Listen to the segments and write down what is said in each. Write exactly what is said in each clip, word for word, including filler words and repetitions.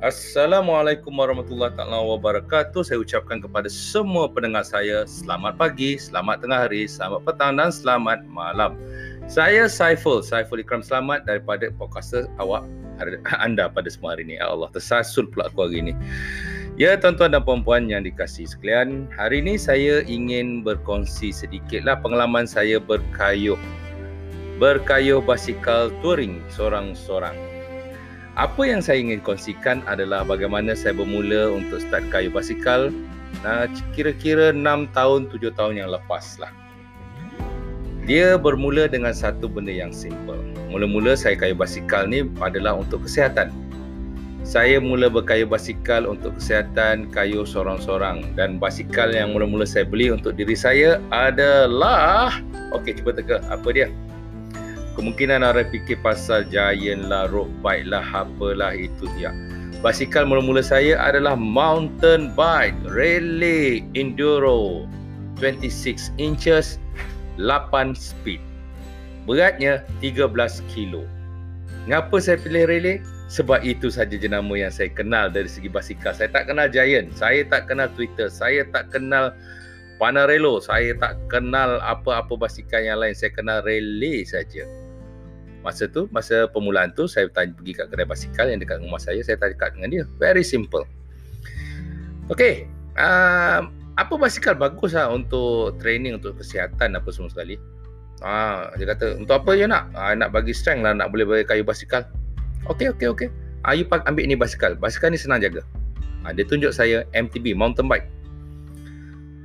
Assalamualaikum warahmatullahi taala wabarakatuh. Saya ucapkan kepada semua pendengar saya, selamat pagi, selamat tengah hari, selamat petang dan selamat malam. Saya Saiful, Saiful Ikram Selamat daripada podcaster awak anda pada semua hari ini. Ya Allah, tersasul pula aku hari ini. Ya, tuan-tuan dan puan-puan yang dikasihi sekalian, hari ini saya ingin berkongsi sedikitlah pengalaman saya berkayuh. Berkayuh basikal touring seorang-seorang. Apa yang saya ingin kongsikan adalah bagaimana saya bermula untuk start kayuh basikal nah, kira-kira enam tahun, tujuh tahun yang lepas lah. Dia bermula dengan satu benda yang simple. Mula-mula saya kayuh basikal ni adalah untuk kesihatan. Saya mula berkayuh basikal untuk kesihatan, kayuh seorang-seorang. Dan basikal yang mula-mula saya beli untuk diri saya adalah... Okey, cuba teka apa dia? Kemungkinan orang fikir pasal Giant lah, road bike lah, apalah itu dia. Basikal mula-mula saya adalah mountain bike, Rally, enduro, twenty-six inches, lapan speed. Beratnya tiga belas kilo. Ngapa saya pilih Rally? Sebab itu saja jenama yang saya kenal dari segi basikal. Saya tak kenal Giant, saya tak kenal Twitter, saya tak kenal Panarello, saya tak kenal apa-apa basikal yang lain. Saya kenal Rally saja. Masa tu, masa permulaan tu, saya tanya, pergi kat kedai basikal yang dekat rumah saya, saya tanya kat dengan dia. Very simple. Okey, uh, apa basikal bagus lah untuk training, untuk kesihatan apa semua sekali. Ah, dia kata, untuk apa you nak? Ah, nak bagi strength lah, nak boleh bagi kayu basikal. Okey, okey, okey. Ah, you ambil ni basikal. Basikal ni senang jaga. Ah, dia tunjuk saya M T B, mountain bike.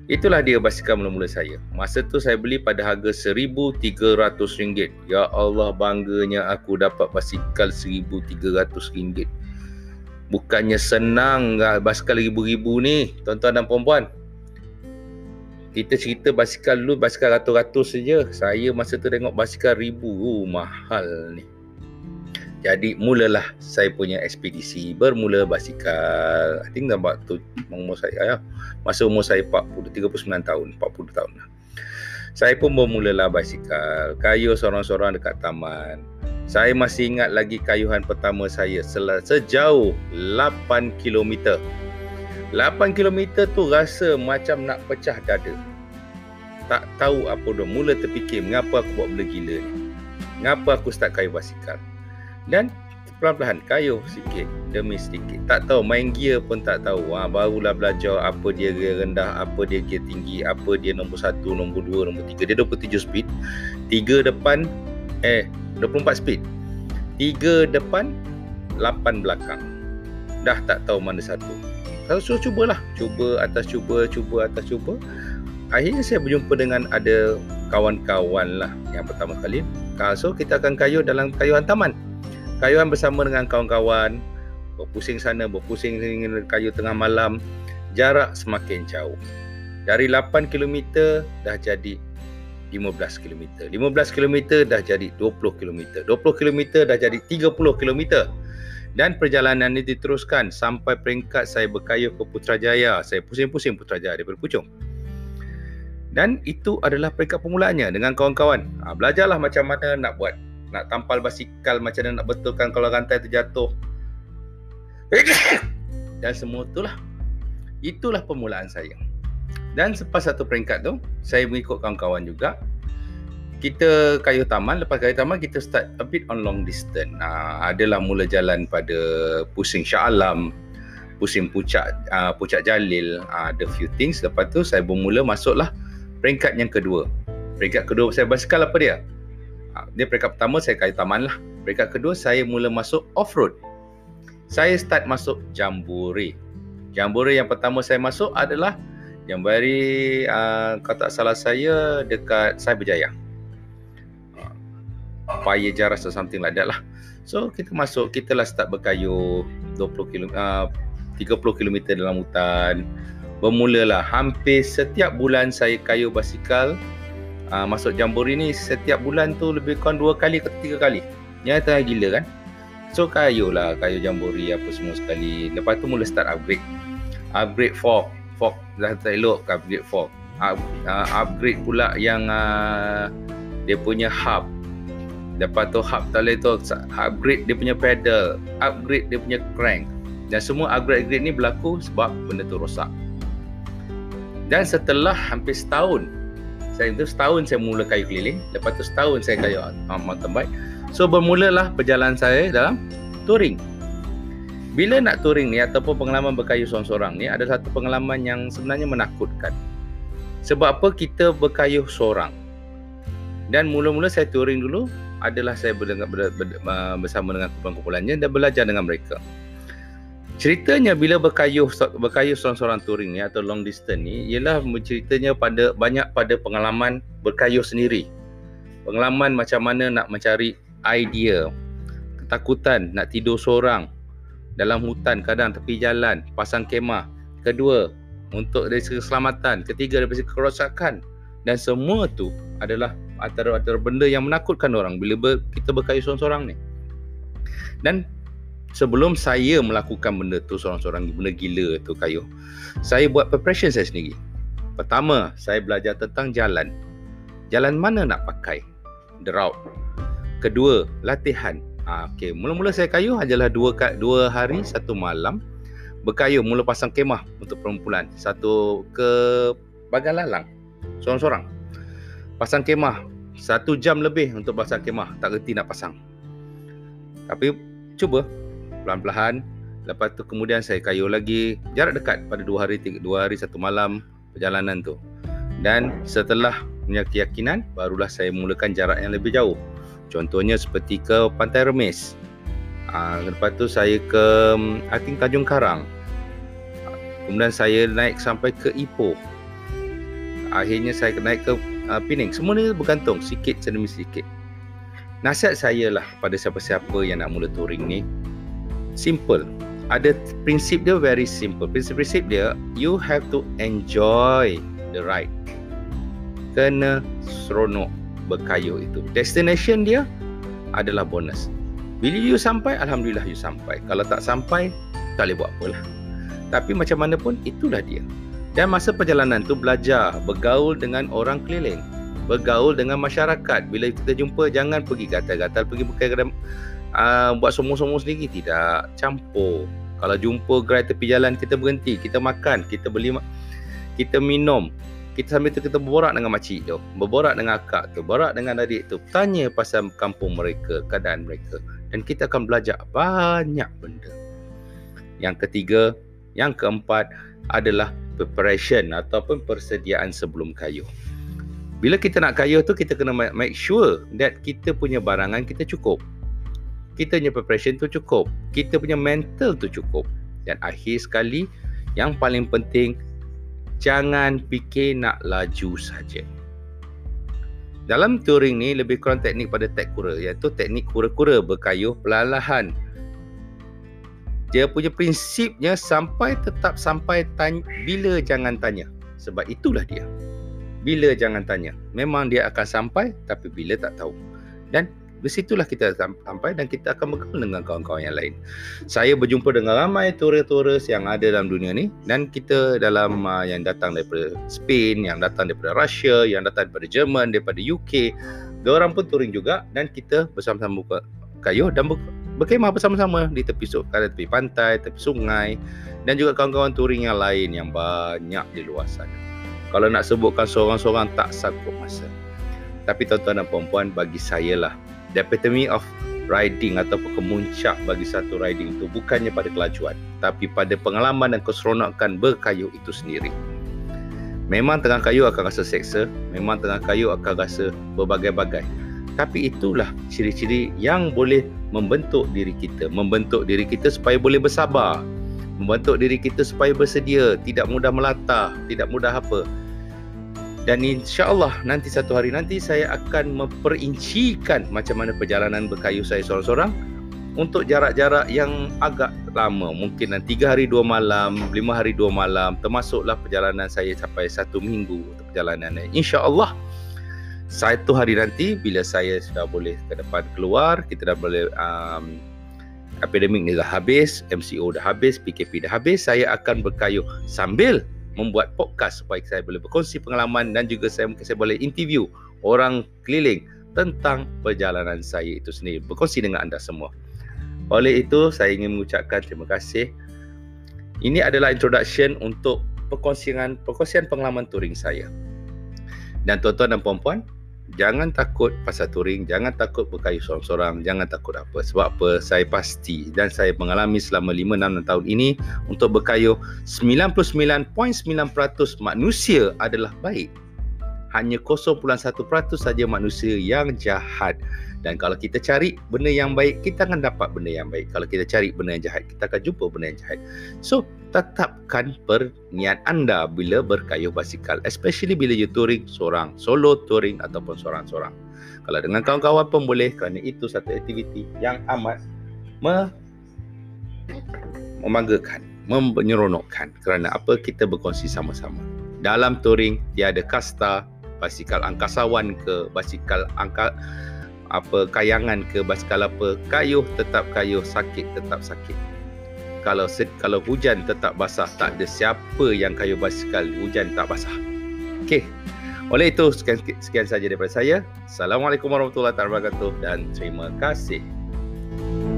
Itulah dia basikal mula-mula saya. Masa tu saya beli pada harga seribu tiga ratus ringgit. Ya Allah, bangganya aku dapat basikal seribu tiga ratus ringgit. Bukannya senang basikal ribu-ribu ni, tuan-tuan dan puan-puan. Kita cerita basikal dulu, basikal ratus-ratus saja. Saya masa tu tengok basikal ribu, oh, mahal ni. Jadi mulalah saya punya ekspedisi bermula basikal. I think nampak tu umur saya ya. Masa umur saya empat puluh, tiga puluh sembilan tahun, empat puluh tahun lah. Saya pun bermulalah basikal, kayuh seorang-seorang dekat taman. Saya masih ingat lagi kayuhan pertama saya sejauh lapan kilometer. lapan kilometer tu rasa macam nak pecah dada. Tak tahu apa dah. Mula terfikir, mengapa aku buat benda gila ni? Mengapa aku start kayuh basikal? Dan perlahan-lahan kayuh sikit demi sedikit. Tak tahu main gear pun tak tahu. Ha, barulah belajar apa dia gear rendah, apa dia gear tinggi, apa dia nombor satu, nombor dua, nombor tiga. Dia dua puluh tujuh speed, tiga depan eh dua puluh empat speed. tiga depan, lapan belakang. Dah tak tahu mana satu. So cubalah, cuba atas cuba, cuba atas cuba. Akhirnya saya berjumpa dengan ada kawan-kawan lah yang pertama kali. So kita akan kayuh dalam kayuhan taman. Kayuhan bersama dengan kawan-kawan, berpusing sana, berpusing sini, kayuh tengah malam. Jarak semakin jauh. Dari lapan kilometer dah jadi lima belas kilometer. lima belas kilometer dah jadi dua puluh kilometer. dua puluh kilometer dah jadi tiga puluh kilometer. Dan perjalanan ini diteruskan sampai peringkat saya berkayuh ke Putrajaya. Saya pusing-pusing Putrajaya daripada Pucung. Dan itu adalah peringkat permulaannya dengan kawan-kawan. Ha, belajarlah macam mana nak buat. Nak tampal basikal, macam mana nak betulkan kalau rantai terjatuh. Dan semua itulah. Itulah permulaan saya. Dan selepas satu peringkat tu, saya mengikut kawan-kawan juga. Kita kayuh taman, lepas kayuh taman kita start a bit on long distance. Ha, adalah mula jalan pada pusing Shah Alam, pusing Pucak, uh, Pucak Jalil, uh, the few things. Lepas tu saya bermula masuklah peringkat yang kedua. Peringkat kedua saya basikal apa dia? Ha, dia peringkat pertama saya kayuh taman lah. Peringkat kedua saya mula masuk off road. Saya start masuk Jamburi. Jamburi yang pertama saya masuk adalah Jamburi, uh, kalau tak salah saya dekat Cyberjaya. Paya Jaras or something like that lah. So kita masuk, kita lah start berkayuh dua puluh kilometer, tiga puluh kilometer dalam hutan. Bermulalah hampir setiap bulan saya kayuh basikal. Uh, masuk Jamburi ni setiap bulan tu lebih kurang dua kali ke tiga kali. Ya, tengah gila kan. So kayuh lah, kayuh Jamburi apa semua sekali. Lepas tu mula start upgrade. Upgrade fork, fork dah tak elok ke upgrade fork. Up, uh, upgrade pula yang uh, dia punya hub. Lepas tu hub tak boleh tu upgrade dia punya pedal, upgrade dia punya crank, Dan semua upgrade-upgrade ni berlaku sebab benda tu rosak. Dan setelah hampir setahun, saya itu setahun saya mula kayu keliling, lepas tu setahun saya kayu uh, mountain bike. So bermulalah perjalanan saya dalam touring. Bila nak touring ni ataupun pengalaman berkayu seorang-seorang ni, ada satu pengalaman yang sebenarnya menakutkan. Sebab apa kita berkayu seorang? Dan mula-mula saya touring dulu adalah saya berdengar, ber, ber, bersama dengan kumpulan-kumpulannya dan belajar dengan mereka. Ceritanya bila berkayu berkayu seorang-seorang touring ni atau long distance ni ialah ceritanya pada banyak pada pengalaman berkayu sendiri. Pengalaman macam mana nak mencari idea, ketakutan nak tidur seorang dalam hutan, kadang tepi jalan, pasang kemah. Kedua, untuk dari segi keselamatan, ketiga dari segi kerosakan, dan semua tu adalah antara-antara benda yang menakutkan orang bila ber, kita berkayu seorang-seorang ni. Dan sebelum saya melakukan benda tu seorang-seorang, benda gila tu kayu, saya buat preparation saya sendiri. Pertama, saya belajar tentang jalan. Jalan mana nak pakai, the route. Kedua, latihan. Ha, okay. Mula-mula saya kayu adalah dua, dua hari, satu malam. Berkayu, mula pasang kemah untuk perempuan. Satu ke Bagan Lalang, seorang-seorang. Pasang kemah, satu jam lebih untuk pasang kemah. Tak reti nak pasang. Tapi, cuba. Pelan-pelan. Lepas tu kemudian saya kayu lagi. Jarak dekat pada dua hari, tiga, dua hari satu malam perjalanan tu. Dan setelah punya keyakinan, barulah saya mulakan jarak yang lebih jauh. Contohnya seperti ke Pantai Remis. Ha, lepas tu saya ke I think Tanjung Karang. Kemudian saya naik sampai ke Ipoh. Akhirnya saya naik ke uh, Penang. Semua ni bergantung sikit demi sikit. Nasihat saya lah pada siapa-siapa yang nak mula touring ni, simple. Ada prinsip dia, very simple. Prinsip-prinsip dia, you have to enjoy the ride. Kena seronok berkayu itu. Destination dia adalah bonus. Bila you sampai, alhamdulillah you sampai. Kalau tak sampai, tak boleh buat apalah. Tapi macam mana pun, itulah dia. Dan masa perjalanan tu belajar, bergaul dengan orang keliling, bergaul dengan masyarakat. Bila kita jumpa, jangan pergi gatal-gatal, pergi berkayu. Uh, buat semua-semua sendiri, tidak campur. Kalau jumpa gerai tepi jalan, kita berhenti, kita makan, kita beli, kita minum, kita sambil tu kita berborak dengan makcik tu, berborak dengan akak tu, berborak dengan adik tu, tanya pasal kampung mereka, keadaan mereka, dan kita akan belajar banyak benda. Yang ketiga, yang keempat adalah preparation ataupun persediaan sebelum kayu. Bila kita nak kayu tu, kita kena make sure that kita punya barangan kita cukup, kita punya preparation tu cukup, kita punya mental tu cukup. Dan akhir sekali, yang paling penting, jangan fikir nak laju saja. Dalam touring ni lebih kurang teknik pada tek kura, iaitu teknik kura-kura berkayuh perlahan-lahan. Dia punya prinsipnya sampai tetap sampai tanya, bila jangan tanya. Sebab itulah dia, bila jangan tanya. Memang dia akan sampai, tapi bila tak tahu. Dan disitulah kita sampai dan kita akan bergaul dengan kawan-kawan yang lain. Saya berjumpa dengan ramai turis-turis yang ada dalam dunia ni, dan kita dalam uh, yang datang daripada Spain, yang datang daripada Russia, yang datang daripada Jerman, daripada U K. Diorang pun touring juga dan kita bersama-sama buka kayu dan ber- berkemah bersama-sama di tepi sungai, tepi pantai, tepi sungai, dan juga kawan-kawan touring yang lain yang banyak di luar sana. Kalau nak sebutkan seorang-seorang tak sanggup masa. Tapi tuan-tuan dan puan-puan, bagi saya lah, the epitome of riding ataupun kemuncak bagi satu riding itu bukannya pada kelajuan, tapi pada pengalaman dan keseronokan berkayu itu sendiri. Memang tengah kayu akan rasa seksa, memang tengah kayu akan rasa berbagai-bagai, tapi itulah ciri-ciri yang boleh membentuk diri kita, membentuk diri kita supaya boleh bersabar, membentuk diri kita supaya bersedia, tidak mudah melatah, tidak mudah apa. Dan insya-Allah nanti satu hari nanti saya akan memperincikan macam mana perjalanan berkayu saya seorang-seorang untuk jarak-jarak yang agak lama. Mungkin tiga hari dua malam, lima hari dua malam, termasuklah perjalanan saya sampai satu minggu untuk perjalanan. Insya-Allah satu hari nanti bila saya sudah boleh ke depan keluar, kita dah boleh um, akademik ni dah habis, M C O dah habis, P K P dah habis, saya akan berkayu sambil membuat podcast supaya saya boleh berkongsi pengalaman dan juga saya mungkin saya boleh interview orang keliling tentang perjalanan saya itu sendiri, berkongsi dengan anda semua. Oleh itu, saya ingin mengucapkan terima kasih Ini adalah introduction untuk perkongsian, perkongsian pengalaman touring saya. Dan tuan-tuan dan puan-puan, jangan takut pasal touring, jangan takut berkayu seorang-seorang, jangan takut apa. Sebab apa? Saya pasti dan saya mengalami selama lima enam tahun ini untuk berkayu, sembilan puluh sembilan perpuluhan sembilan peratus manusia adalah baik. Hanya kosong perpuluhan satu peratus saja manusia yang jahat. Dan kalau kita cari benda yang baik, kita akan dapat benda yang baik. Kalau kita cari benda yang jahat, kita akan jumpa benda yang jahat. So, tetapkan perniat anda bila berkayuh basikal. Especially bila you touring seorang, solo touring ataupun seorang-seorang. Kalau dengan kawan-kawan pun boleh, kerana itu satu aktiviti yang amat mem- membanggakan, menyeronokkan. Kerana apa? Kita berkongsi sama-sama. Dalam touring, tiada kasta, basikal angkasawan ke, basikal angka... apa kayangan ke basikal apa, kayuh tetap kayuh, sakit tetap sakit. Kalau kalau hujan tetap basah, tak ada siapa yang kayuh basikal hujan tak basah. Okey. Oleh itu sekian, sekian saja daripada saya. Assalamualaikum warahmatullahi wabarakatuh dan terima kasih.